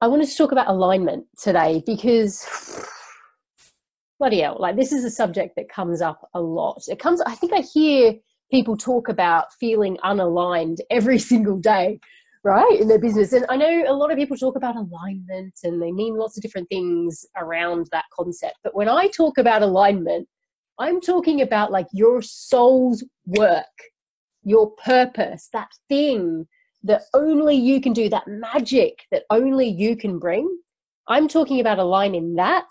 I wanted to talk about alignment today because bloody hell, like this is a subject that comes up a lot. I think I hear people talk about feeling unaligned every single day, right, in their business. And I know a lot of people talk about alignment and they mean lots of different things around that concept. But when I talk about alignment, I'm talking about like your soul's work, your purpose, that thing that only you can do, that magic that only you can bring. I'm talking about aligning that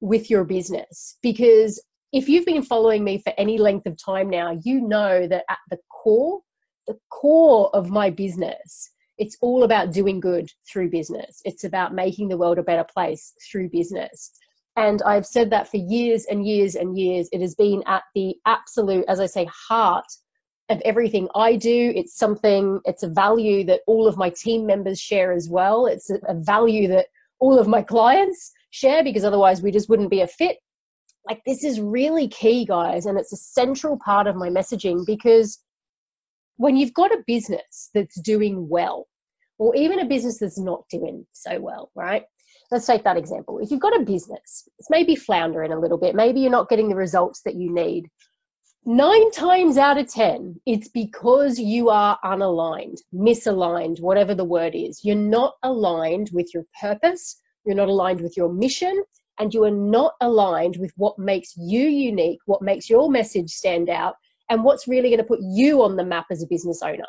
with your business, because if you've been following me for any length of time now, you know that at the core of my business, it's all about doing good through business. It's about making the world a better place through business. And I've said that for years and years and years. It has been at the absolute, as I say, heart of everything I do. It's something, it's a value that all of my team members share as well. It's a value that all of my clients share, because otherwise we just wouldn't be a fit. Like, this is really key, guys. And it's a central part of my messaging, because when you've got a business that's doing well, or even a business that's not doing so well, right? Let's take that example. If you've got a business, it's maybe floundering a little bit, maybe you're not getting the results that you need. 9 times out of 10, it's because you are unaligned, misaligned, whatever the word is. You're not aligned with your purpose, you're not aligned with your mission, and you are not aligned with what makes you unique, what makes your message stand out, and what's really going to put you on the map as a business owner.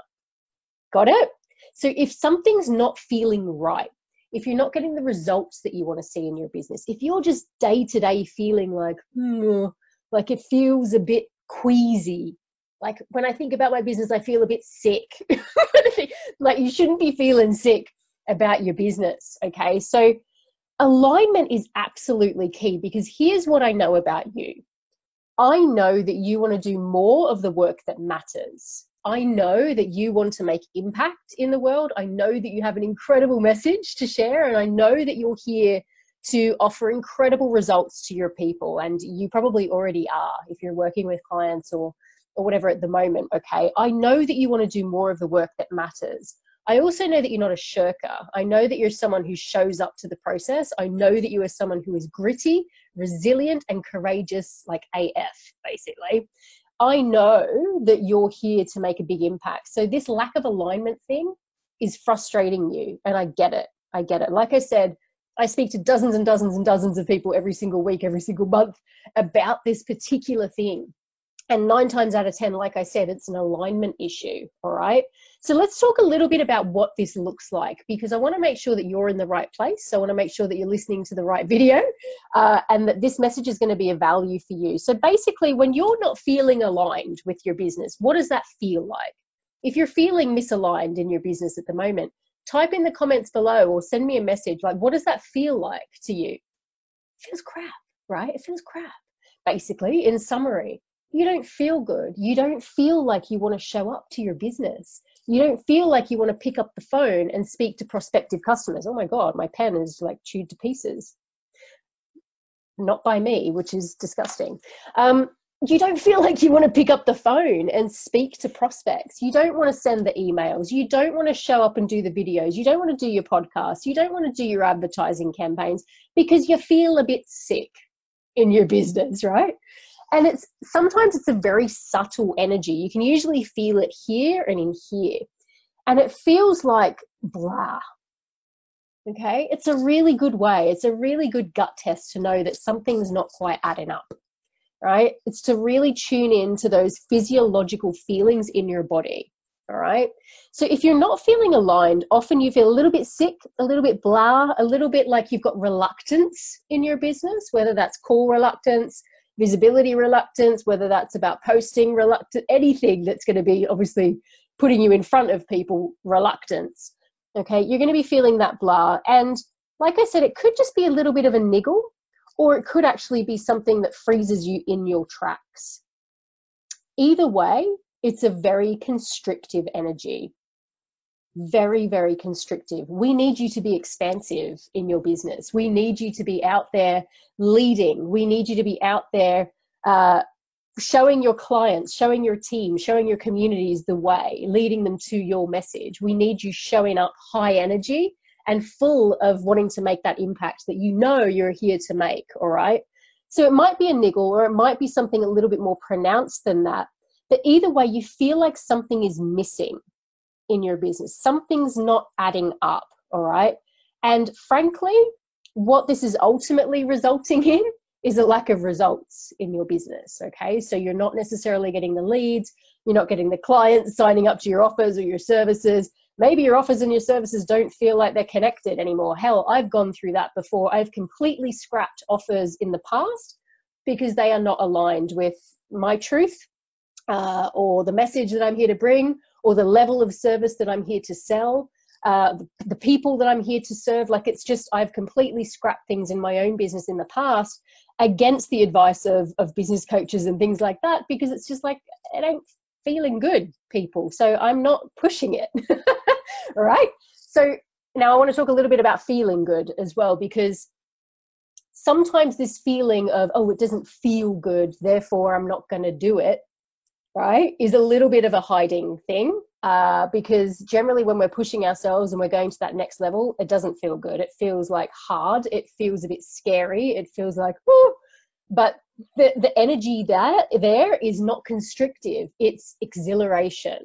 Got it? So if something's not feeling right, if you're not getting the results that you want to see in your business, if you're just day-to-day feeling like, like it feels a bit queasy. Like when I think about my business, I feel a bit sick. Like you shouldn't be feeling sick about your business. Okay. So alignment is absolutely key, because here's what I know about you. I know that you want to do more of the work that matters. I know that you want to make impact in the world. I know that you have an incredible message to share. And I know that you're here to offer incredible results to your people. And you probably already are if you're working with clients or whatever at the moment, okay? I know that you want to do more of the work that matters. I also know that you're not a shirker. I know that you're someone who shows up to the process. I know that you are someone who is gritty, resilient, and courageous, like AF, basically. I know that you're here to make a big impact. So this lack of alignment thing is frustrating you, and I get it. Like I said, I speak to dozens and dozens and dozens of people every single week, every single month about this particular thing. And 9 times out of 10, like I said, it's an alignment issue, all right? So let's talk a little bit about what this looks like, because I want to make sure that you're in the right place. So I want to make sure that you're listening to the right video and that this message is going to be of value for you. So basically, when you're not feeling aligned with your business, what does that feel like? If you're feeling misaligned in your business at the moment, type in the comments below or send me a message. Like, what does that feel like to you? It feels crap, right? It feels crap, basically. In summary, you don't feel good. You don't feel like you want to show up to your business. You don't feel like you want to pick up the phone and speak to prospective customers. Oh my God, my pen is like chewed to pieces. Not by me, which is disgusting. You don't feel like you want to pick up the phone and speak to prospects. You don't want to send the emails. You don't want to show up and do the videos. You don't want to do your podcasts. You don't want to do your advertising campaigns because you feel a bit sick in your business, right? And sometimes it's a very subtle energy. You can usually feel it here and in here. And it feels like blah. Okay? It's a really good way. It's a really good gut test to know that something's not quite adding up. Right? It's to really tune in to those physiological feelings in your body, all right? So if you're not feeling aligned, often you feel a little bit sick, a little bit blah, a little bit like you've got reluctance in your business, whether that's call reluctance, visibility reluctance, whether that's about posting reluctance, anything that's going to be obviously putting you in front of people, reluctance, okay? You're going to be feeling that blah, and like I said, it could just be a little bit of a niggle, or it could actually be something that freezes you in your tracks. Either way, it's a very constrictive energy. Very, very constrictive. We need you to be expansive in your business. We need you to be out there leading. We need you to be out there showing your clients, showing your team, showing your communities the way, leading them to your message. We need you showing up high energy and full of wanting to make that impact that you know you're here to make, all right? So it might be a niggle, or it might be something a little bit more pronounced than that. But either way, you feel like something is missing in your business. Something's not adding up, all right? And frankly, what this is ultimately resulting in is a lack of results in your business, okay? So you're not necessarily getting the leads, you're not getting the clients signing up to your offers or your services. Maybe your offers and your services don't feel like they're connected anymore. Hell, I've gone through that before. I've completely scrapped offers in the past because they are not aligned with my truth or the message that I'm here to bring, or the level of service that I'm here to sell, the people that I'm here to serve. Like, it's just, I've completely scrapped things in my own business in the past against the advice of business coaches and things like that, because it's just like, it ain't feeling good, people. So I'm not pushing it, all right? So now I want to talk a little bit about feeling good as well, because sometimes this feeling of, oh, it doesn't feel good, therefore I'm not going to do it, right, is a little bit of a hiding thing, because generally when we're pushing ourselves and we're going to that next level, it doesn't feel good. It feels like hard. It feels a bit scary. It feels like, whoo. But the energy there is not constrictive. It's exhilaration.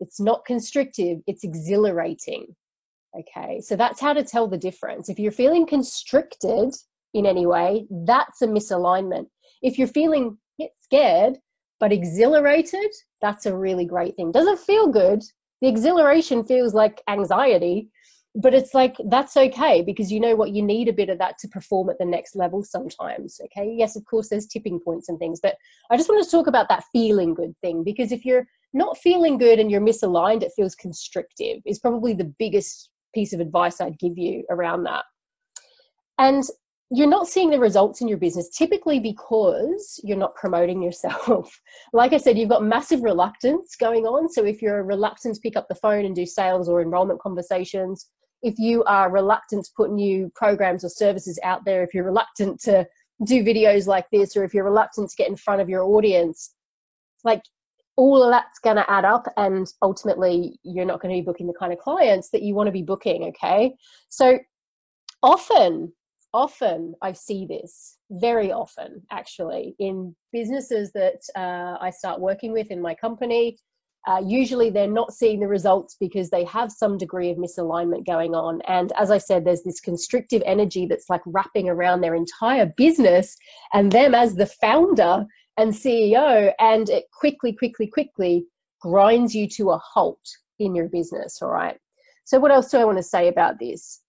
It's not constrictive. It's exhilarating. Okay, so that's how to tell the difference. If you're feeling constricted in any way, that's a misalignment. If you're feeling scared but exhilarated, that's a really great thing. Doesn't feel good. The exhilaration feels like anxiety, but it's like, that's okay, because you know what, you need a bit of that to perform at the next level sometimes, okay? Yes, of course, there's tipping points and things, but I just want to talk about that feeling good thing, because if you're not feeling good and you're misaligned, it feels constrictive, is probably the biggest piece of advice I'd give you around that. And you're not seeing the results in your business, typically because you're not promoting yourself. Like I said, you've got massive reluctance going on. So if you're reluctant to pick up the phone and do sales or enrollment conversations, if you are reluctant to put new programs or services out there, if you're reluctant to do videos like this, or if you're reluctant to get in front of your audience, like, all of that's going to add up, and ultimately you're not going to be booking the kind of clients that you want to be booking, okay? So often I see this, very often actually, in businesses that I start working with in my company. Usually they're not seeing the results because they have some degree of misalignment going on. And as I said, there's this constrictive energy that's like wrapping around their entire business and them as the founder and CEO, and it quickly grinds you to a halt in your business, all right? So what else do I want to say about this?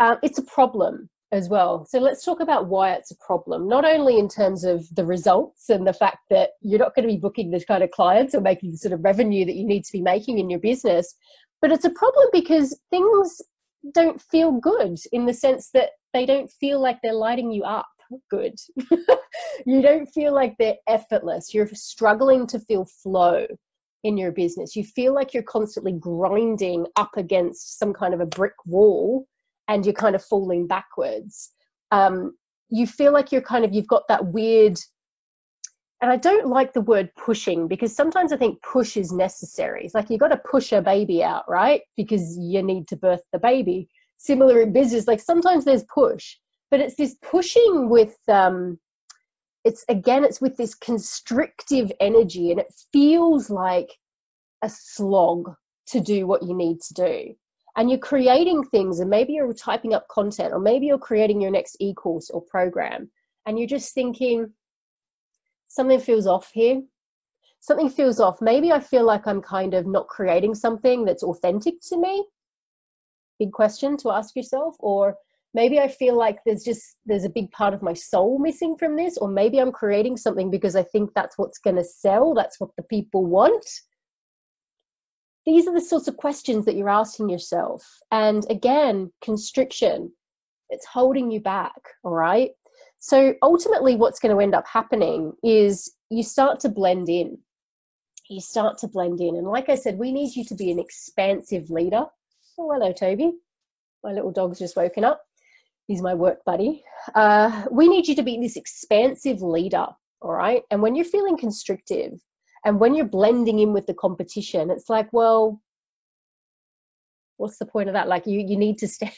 It's a problem as well. So let's talk about why it's a problem, not only in terms of the results and the fact that you're not going to be booking the kind of clients or making the sort of revenue that you need to be making in your business, but it's a problem because things don't feel good, in the sense that they don't feel like they're lighting you up good. You don't feel like they're effortless. You're struggling to feel flow in your business. You feel like you're constantly grinding up against some kind of a brick wall, and you're kind of falling backwards. You feel like you've got that weird, and I don't like the word pushing, because sometimes I think push is necessary. It's like, you've got to push a baby out, right? Because you need to birth the baby. Similar in business, like sometimes there's push, but it's this pushing with, it's with this constrictive energy, and it feels like a slog to do what you need to do. And you're creating things, and maybe you're typing up content, or maybe you're creating your next e-course or program, and you're just thinking, something feels off here. Something feels off. Maybe I feel like I'm kind of not creating something that's authentic to me. Big question to ask yourself. Or maybe I feel like there's a big part of my soul missing from this. Or maybe I'm creating something because I think that's what's going to sell. That's what the people want. These are the sorts of questions that you're asking yourself. And again, constriction, it's holding you back, all right? So ultimately what's going to end up happening is you start to blend in. You start to blend in. And like I said, we need you to be an expansive leader. Oh, hello, Toby. My little dog's just woken up. He's my work buddy. We need you to be this expansive leader, all right? And when you're feeling constrictive and when you're blending in with the competition, it's like, well, what's the point of that? Like you need to stand,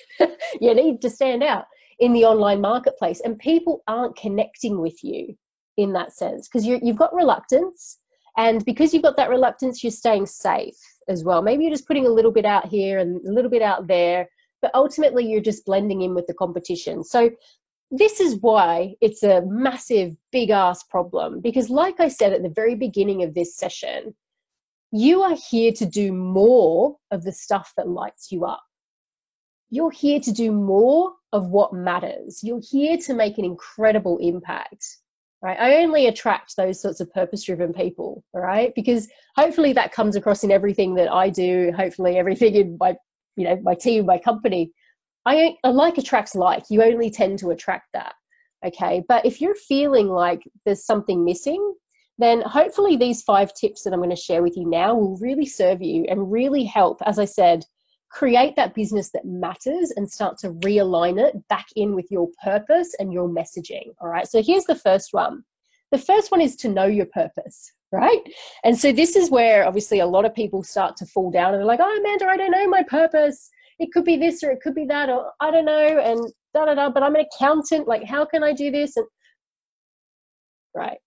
you need to stand out in the online marketplace, and people aren't connecting with you in that sense because you've got reluctance, and because you've got that reluctance, you're staying safe as well. Maybe you're just putting a little bit out here and a little bit out there, but ultimately you're just blending in with the competition. So this is why it's a massive, big ass problem, because like I said at the very beginning of this session, you are here to do more of the stuff that lights you up. You're here to do more of what matters. You're here to make an incredible impact, right? I only attract those sorts of purpose-driven people, all right? Because hopefully that comes across in everything that I do, hopefully everything in my team, my company. I like attracts like. You only tend to attract that, okay? But if you're feeling like there's something missing, then hopefully these 5 tips that I'm going to share with you now will really serve you and really help, as I said, create that business that matters and start to realign it back in with your purpose and your messaging, all right? So here's the first one. The first one is to know your purpose, right? And so this is where obviously a lot of people start to fall down and they're like, oh, Amanda, I don't know my purpose. It could be this or it could be that, or I don't know, and da-da-da, but I'm an accountant. Like, how can I do this? And, right.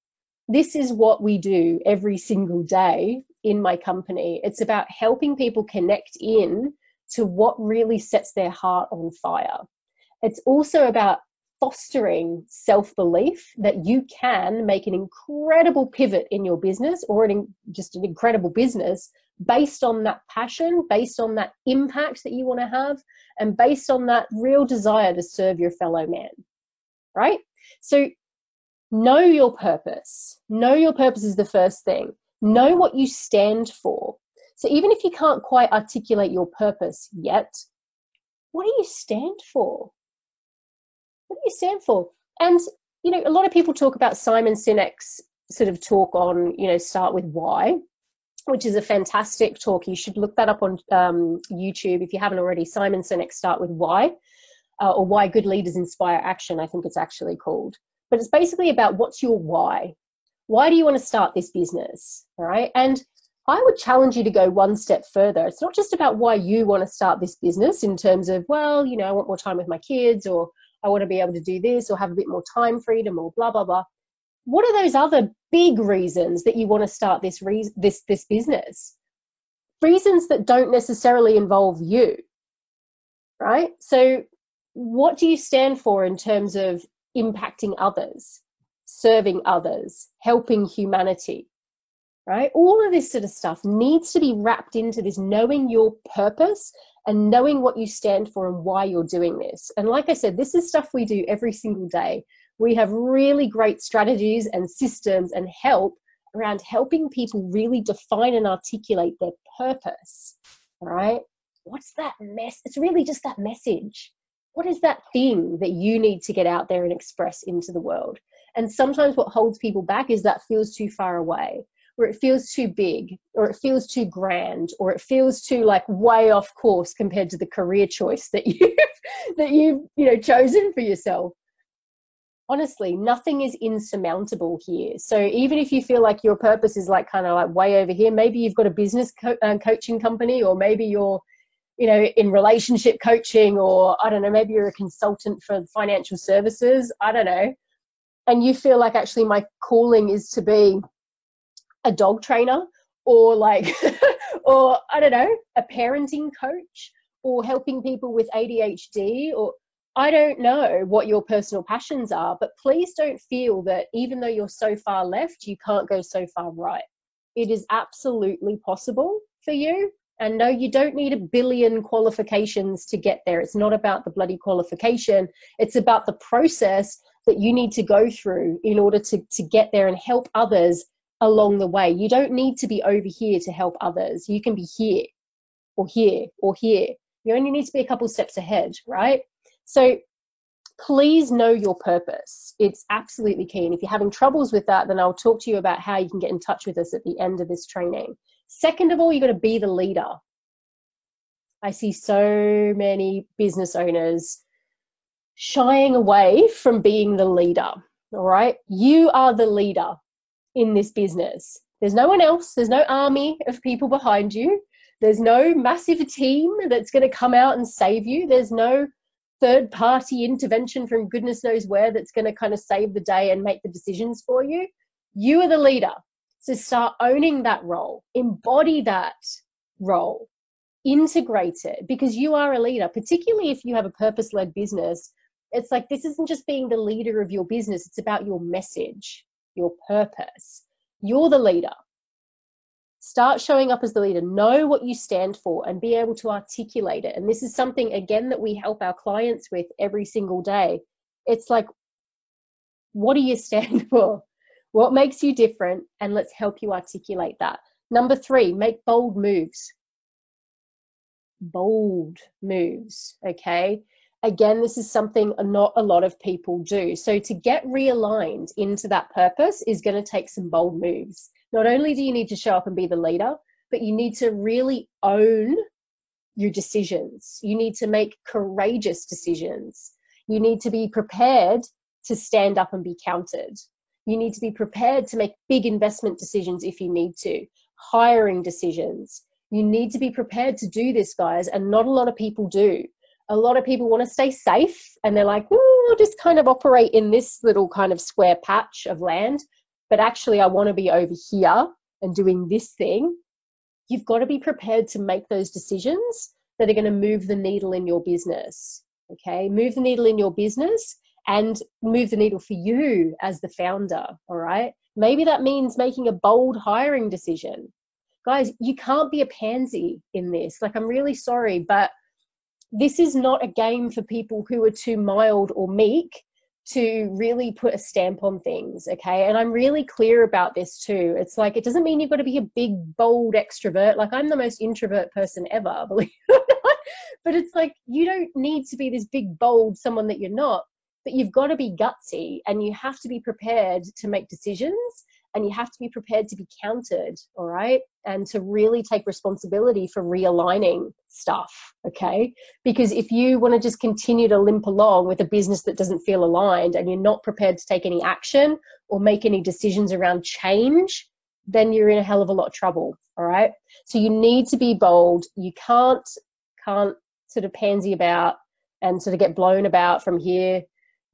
This is what we do every single day in my company. It's about helping people connect in to what really sets their heart on fire. It's also about fostering self-belief that you can make an incredible pivot in your business, or just an incredible business based on that passion, based on that impact that you want to have, and based on that real desire to serve your fellow man, right? So know your purpose. Know your purpose is the first thing. Know what you stand for. So even if you can't quite articulate your purpose yet, what do you stand for? What do you stand for? And, you know, a lot of people talk about Simon Sinek's sort of talk on, you know, start with why, which is a fantastic talk. You should look that up on YouTube if you haven't already. Simon Sinek, Start With Why, or Why Good Leaders Inspire Action, I think it's actually called. But it's basically about what's your why. Why do you want to start this business, all right? And I would challenge you to go one step further. It's not just about why you want to start this business in terms of, well, you know, I want more time with my kids, or I want to be able to do this, or have a bit more time freedom, or blah, blah, blah. What are those other big reasons that you want to start this business? Reasons that don't necessarily involve you, right? So what do you stand for in terms of impacting others, serving others, helping humanity, right? All of this sort of stuff needs to be wrapped into this knowing your purpose and knowing what you stand for and why you're doing this. And like I said, this is stuff we do every single day. We have really great strategies and systems and help around helping people really define and articulate their purpose, all right? What's that mess? It's really just that message. What is that thing that you need to get out there and express into the world? And sometimes what holds people back is that feels too far away, or it feels too big, or it feels too grand, or it feels too like way off course compared to the career choice that you've chosen for yourself. Honestly, nothing is insurmountable here. So even if you feel like your purpose is like kind of like way over here, maybe you've got a business coaching company, or maybe you're, you know, in relationship coaching, or I don't know, maybe you're a consultant for financial services, I don't know. And you feel like, actually my calling is to be a dog trainer, or like, or I don't know, a parenting coach, or helping people with ADHD, or I don't know what your personal passions are, but please don't feel that even though you're so far left, you can't go so far right. It is absolutely possible for you. And no, you don't need 1 billion qualifications to get there. It's not about the bloody qualification. It's about the process that you need to go through in order to get there and help others along the way. You don't need to be over here to help others. You can be here or here or here. You only need to be a couple steps ahead, right? So please know your purpose. It's absolutely key. And if you're having troubles with that, then I'll talk to you about how you can get in touch with us at the end of this training. Second of all, you've got to be the leader. I see so many business owners shying away from being the leader, all right? You are the leader in this business. There's no one else. There's no army of people behind you. There's no massive team that's going to come out and save you. There's no third-party intervention from goodness knows where that's going to kind of save the day and make the decisions for you. You are the leader. So start owning that role. Embody that role. Integrate it, because you are a leader, particularly if you have a purpose-led business. It's like, this isn't just being the leader of your business. It's about your message, your purpose. You're the leader. Start showing up as the leader. Know what you stand for and be able to articulate it. And this is something, again, that we help our clients with every single day. It's like, what do you stand for? What makes you different? And let's help you articulate that. Number three, make bold moves. Bold moves, okay? Again, this is something not a lot of people do. So to get realigned into that purpose is going to take some bold moves. Not only do you need to show up and be the leader, but you need to really own your decisions. You need to make courageous decisions. You need to be prepared to stand up and be counted. You need to be prepared to make big investment decisions if you need to, hiring decisions. You need to be prepared to do this, guys, and not a lot of people do. A lot of people want to stay safe, and they're like, I'll just kind of operate in this little kind of square patch of land, but actually I want to be over here and doing this thing. You've got to be prepared to make those decisions that are going to move the needle in your business, okay? Move the needle in your business and move the needle for you as the founder, all right? Maybe that means making a bold hiring decision. Guys, you can't be a pansy in this. Like, I'm really sorry, but this is not a game for people who are too mild or meek to really put a stamp on things, okay? And I'm really clear about this too. It's like, it doesn't mean you've got to be a big, bold extrovert. Like, I'm the most introvert person ever, believe it or not. But it's like, you don't need to be this big, bold someone that you're not, but you've got to be gutsy, and you have to be prepared to make decisions, and you have to be prepared to be counted, all right? And to really take responsibility for realigning stuff, okay? Because if you want to just continue to limp along with a business that doesn't feel aligned, and you're not prepared to take any action or make any decisions around change, then you're in a hell of a lot of trouble, all right? So you need to be bold. You can't sort of pansy about and sort of get blown about from here,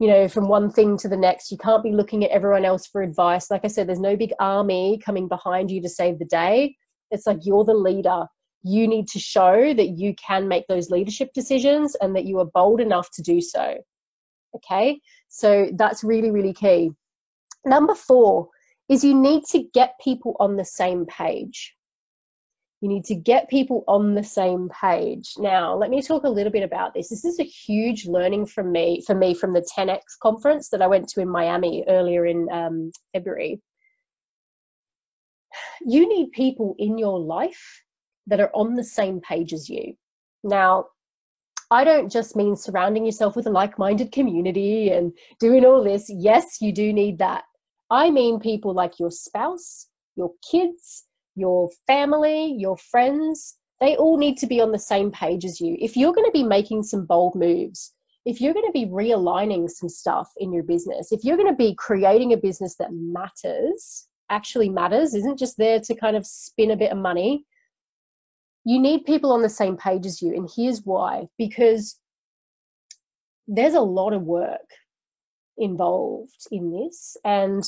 you know, from one thing to the next. You can't be looking at everyone else for advice. Like I said, there's no big army coming behind you to save the day. It's like, you're the leader. You need to show that you can make those leadership decisions and that you are bold enough to do so, okay? So that's really, really key. Number four is you need to get people on the same page. You need to get people on the same page. Now, let me talk a little bit about this. This is a huge learning for me from the 10X conference that I went to in Miami earlier in February. You need people in your life that are on the same page as you. Now, I don't just mean surrounding yourself with a like-minded community and doing all this. Yes, you do need that. I mean people like your spouse, your kids, your family, your friends. They all need to be on the same page as you. If you're going to be making some bold moves, if you're going to be realigning some stuff in your business, if you're going to be creating a business that matters, actually matters, isn't just there to kind of spin a bit of money, you need people on the same page as you. And here's why. Because there's a lot of work involved in this, and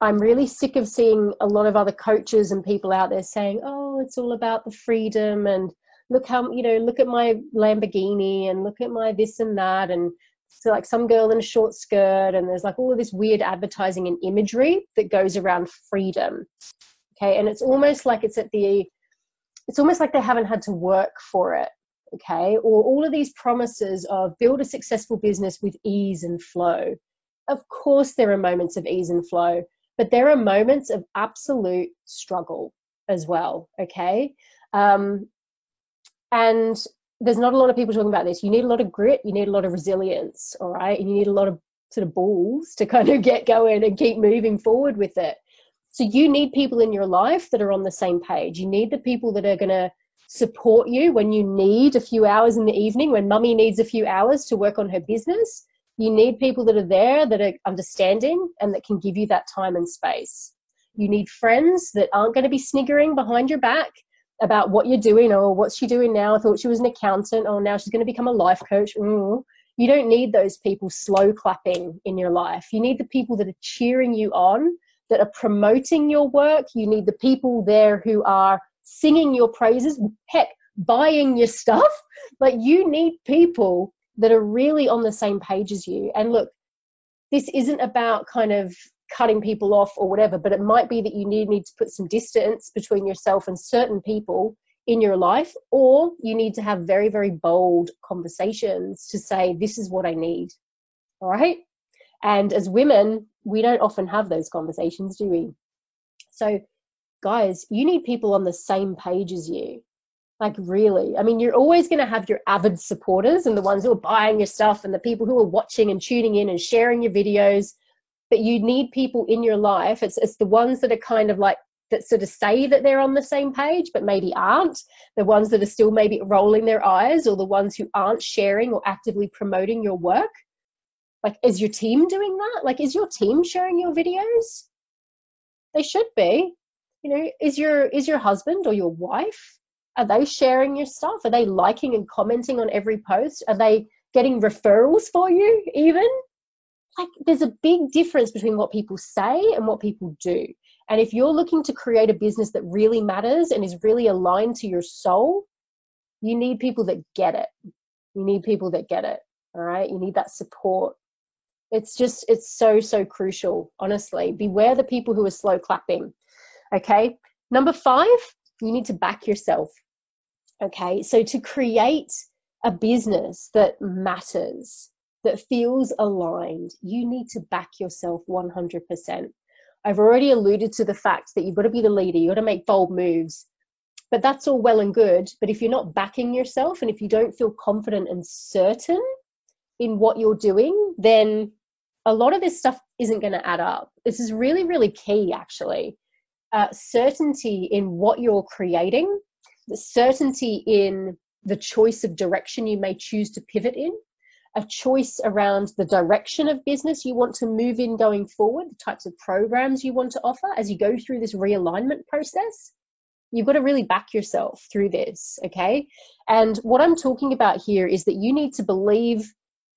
I'm really sick of seeing a lot of other coaches and people out there saying, oh, it's all about the freedom, and look how, you know, look at my Lamborghini, and look at my this and that. And so, like, some girl in a short skirt, and there's like all of this weird advertising and imagery that goes around freedom. Okay. And it's almost like it's almost like they haven't had to work for it. Okay. Or all of these promises of build a successful business with ease and flow. Of course there are moments of ease and flow, But there are moments of absolute struggle as well, okay? And there's not a lot of people talking about this. You need a lot of grit. You need a lot of resilience, all right? And you need a lot of sort of balls to kind of get going and keep moving forward with it. So you need people in your life that are on the same page. You need the people that are going to support you when you need a few hours in the evening, when mummy needs a few hours to work on her business. You need people that are there, that are understanding and that can give you that time and space. You need friends that aren't going to be sniggering behind your back about what you're doing. Or what's she doing now? I thought she was an accountant. Oh, now she's going to become a life coach. Ooh. You don't need those people slow clapping in your life. You need the people that are cheering you on, that are promoting your work. You need the people there who are singing your praises, heck, buying your stuff. Like, you need people that are really on the same page as you. And look, this isn't about kind of cutting people off or whatever, but it might be that you need to put some distance between yourself and certain people in your life, or you need to have very, very bold conversations to say, this is what I need, all right? And as women, we don't often have those conversations, do we? So guys, you need people on the same page as you. Like, really. I mean, you're always going to have your avid supporters and the ones who are buying your stuff and the people who are watching and tuning in and sharing your videos, but you need people in your life. It's the ones that are kind of like, that sort of say that they're on the same page, but maybe aren't, the ones that are still maybe rolling their eyes, or the ones who aren't sharing or actively promoting your work. Like, is your team doing that? Like, is your team sharing your videos? They should be. You know, is your husband or your wife, are they sharing your stuff? Are they liking and commenting on every post? Are they getting referrals for you even? Like, there's a big difference between what people say and what people do. And if you're looking to create a business that really matters and is really aligned to your soul, you need people that get it. You need people that get it, all right? You need that support. It's just, it's so, so crucial, honestly. Beware the people who are slow clapping, okay? Number 5, you need to back yourself, okay? So to create a business that matters, that feels aligned, you need to back yourself 100%. I've already alluded to the fact that you've got to be the leader, you've got to make bold moves, but that's all well and good. But if you're not backing yourself, and if you don't feel confident and certain in what you're doing, then a lot of this stuff isn't going to add up. This is really, really key, actually. Certainty in what you're creating, the certainty in the choice of direction you may choose to pivot in, a choice around the direction of business you want to move in going forward, the types of programs you want to offer as you go through this realignment process. You've got to really back yourself through this, okay? And what I'm talking about here is that you need to believe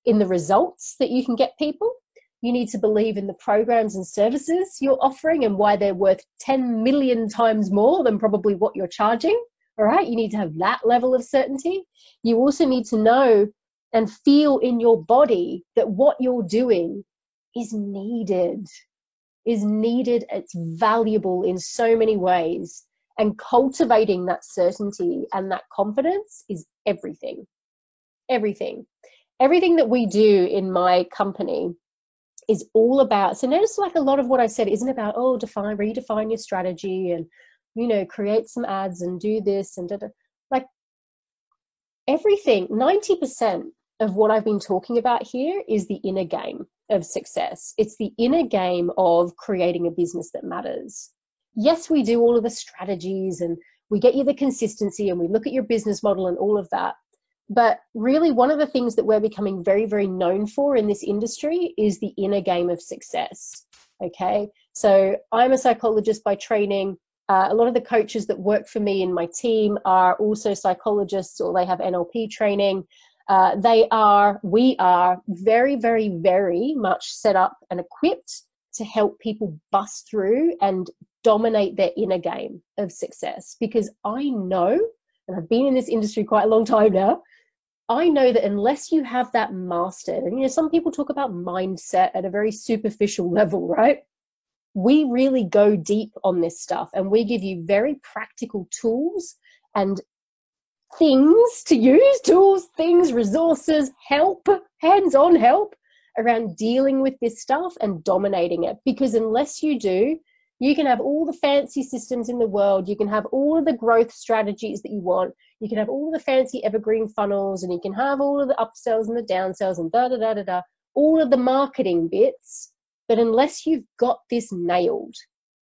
in the results that you can get people. You need to believe in the programs and services you're offering and why they're worth 10 million times more than probably what you're charging, all right? You need to have that level of certainty. You also need to know and feel in your body that what you're doing is needed, it's valuable in so many ways. And cultivating that certainty and that confidence is everything, everything. Everything that we do in my company is all about, so notice like a lot of what I said isn't about, oh, redefine your strategy and, you know, create some ads and do this and da-da. Like, everything, 90%, of what I've been talking about here is the inner game of success. It's the inner game of creating a business that matters. Yes, we do all of the strategies and we get you the consistency and we look at your business model and all of that. But really, one of the things that we're becoming very, very known for in this industry is the inner game of success. Okay, so I'm a psychologist by training. A lot of the coaches that work for me in my team are also psychologists, or they have NLP training. We are very, very, very much set up and equipped to help people bust through and dominate their inner game of success. Because I know, and I've been in this industry quite a long time now, I know that unless you have that mastered, and you know, some people talk about mindset at a very superficial level, right? We really go deep on this stuff, and we give you very practical tools and things to use, resources, help, hands-on help, around dealing with this stuff and dominating it. Because unless you do, you can have all the fancy systems in the world. You can have all of the growth strategies that you want. You can have all the fancy evergreen funnels, and you can have all of the upsells and the downsells and da-da-da-da-da, all of the marketing bits. But unless you've got this nailed,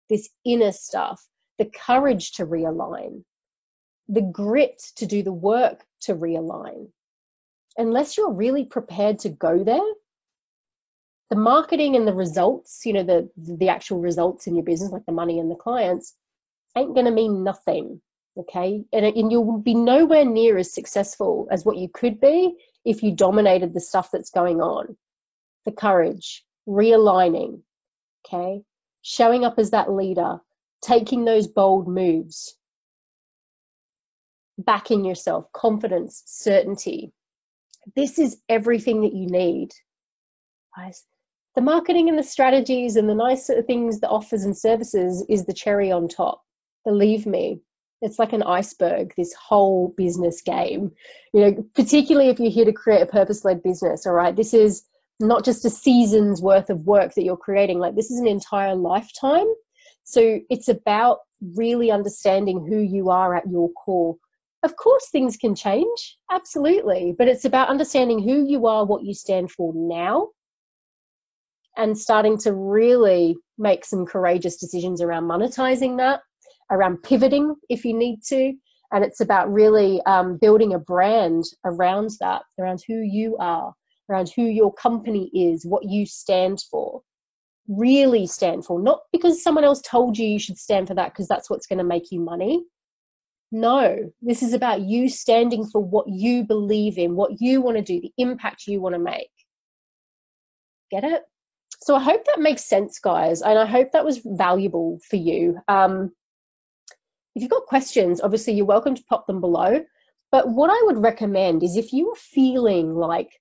this inner stuff, the courage to realign, the grit to do the work to realign, unless you're really prepared to go there, the marketing and the results, you know, the actual results in your business, like the money and the clients, ain't going to mean nothing, okay? And you'll be nowhere near as successful as what you could be if you dominated the stuff that's going on. The courage, realigning, okay? Showing up as that leader, taking those bold moves, backing yourself, confidence, certainty. This is everything that you need, guys. The marketing and the strategies and the nice things, the offers and services is the cherry on top. Believe me, it's like an iceberg, this whole business game. You know, particularly if you're here to create a purpose-led business, all right? This is not just a season's worth of work that you're creating. Like, this is an entire lifetime. So it's about really understanding who you are at your core. Of course, things can change, absolutely. But it's about understanding who you are, what you stand for now, and starting to really make some courageous decisions around monetizing that, around pivoting if you need to. And it's about really building a brand around that, around who you are, around who your company is, what you stand for, really stand for. Not because someone else told you you should stand for that because that's what's going to make you money. No, this is about you standing for what you believe in, what you want to do, the impact you want to make. Get it? So I hope that makes sense, guys, and I hope that was valuable for you. If you've got questions, obviously you're welcome to pop them below. But what I would recommend is, if you are feeling like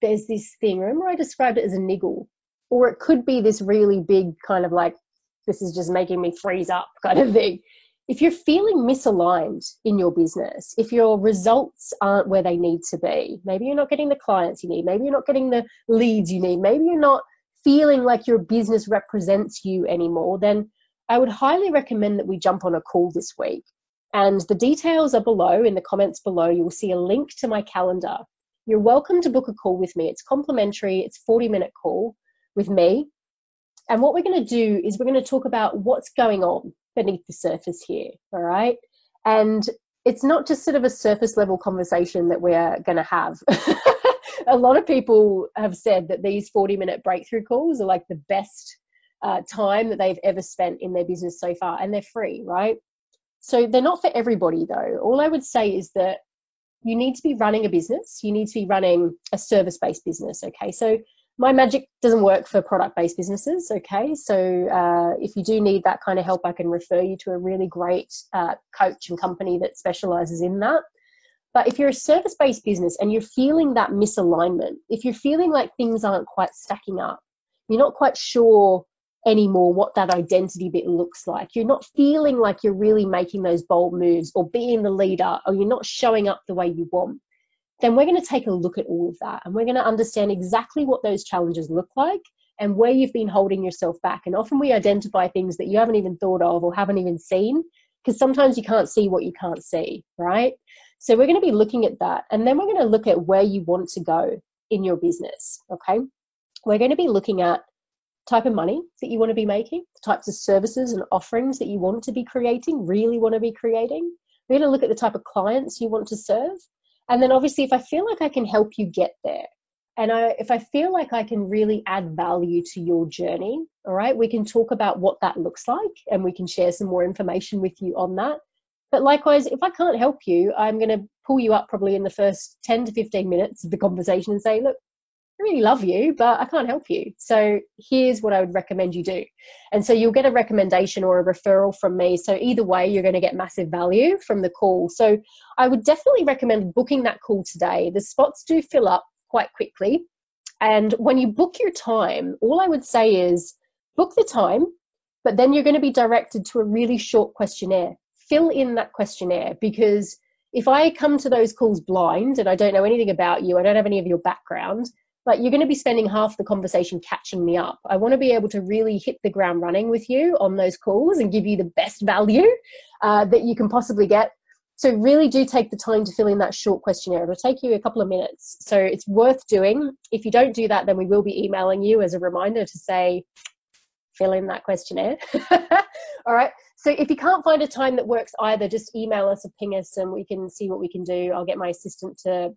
there's this thing, remember I described it as a niggle, or it could be this really big kind of like, this is just making me freeze up kind of thing. If you're feeling misaligned in your business, if your results aren't where they need to be, maybe you're not getting the clients you need, maybe you're not getting the leads you need, maybe you're not feeling like your business represents you anymore, then I would highly recommend that we jump on a call this week. And the details are below in the comments below. You'll see a link to my calendar. You're welcome to book a call with me. It's complimentary. It's a 40-minute call with me. And what we're going to do is we're going to talk about what's going on beneath the surface here, all right? And it's not just sort of a surface level conversation that we're going to have. A lot of people have said that these 40-minute breakthrough calls are like the best time that they've ever spent in their business so far, and they're free, right? So they're not for everybody though. All I would say is that you need to be running a business. You need to be running a service-based business, okay? So my magic doesn't work for product-based businesses, okay? So if you do need that kind of help, I can refer you to a really great coach and company that specializes in that. But if you're a service-based business and you're feeling that misalignment, if you're feeling like things aren't quite stacking up, you're not quite sure anymore what that identity bit looks like, you're not feeling like you're really making those bold moves or being the leader, or you're not showing up the way you want, then we're going to take a look at all of that, and we're going to understand exactly what those challenges look like and where you've been holding yourself back. And often we identify things that you haven't even thought of or haven't even seen, because sometimes you can't see what you can't see, right? So we're going to be looking at that, and then we're going to look at where you want to go in your business, okay? We're going to be looking at the type of money that you want to be making, the types of services and offerings that you want to be creating, really want to be creating. We're going to look at the type of clients you want to serve. And then obviously, if I feel like I can help you get there, and if I feel like I can really add value to your journey, all right, we can talk about what that looks like, and we can share some more information with you on that. But likewise, if I can't help you, I'm going to pull you up probably in the first 10 to 15 minutes of the conversation and say, look, I really love you, but I can't help you. So here's what I would recommend you do. And so you'll get a recommendation or a referral from me. So either way, you're going to get massive value from the call. So I would definitely recommend booking that call today. The spots do fill up quite quickly. And when you book your time, all I would say is book the time, but then you're going to be directed to a really short questionnaire. Fill in that questionnaire, because if I come to those calls blind and I don't know anything about you, I don't have any of your background, like, you're going to be spending half the conversation catching me up. I want to be able to really hit the ground running with you on those calls and give you the best value that you can possibly get. So really do take the time to fill in that short questionnaire. It'll take you a couple of minutes. So it's worth doing. If you don't do that, then we will be emailing you as a reminder to say, fill in that questionnaire. All right. So if you can't find a time that works either, just email us or ping us and we can see what we can do. I'll get my assistant to,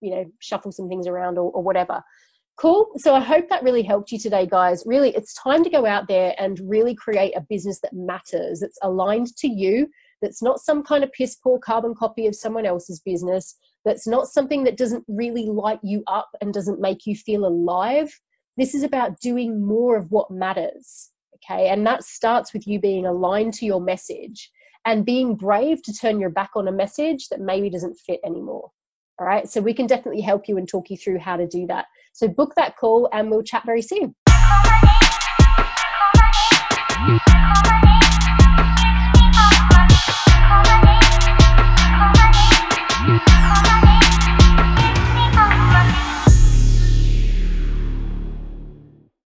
you know, shuffle some things around or whatever. Cool. So I hope that really helped you today, guys. Really, it's time to go out there and really create a business that matters. It's aligned to you. That's not some kind of piss poor carbon copy of someone else's business. That's not something that doesn't really light you up and doesn't make you feel alive. This is about doing more of what matters, okay? And that starts with you being aligned to your message and being brave to turn your back on a message that maybe doesn't fit anymore, all right? So we can definitely help you and talk you through how to do that. So book that call and we'll chat very soon.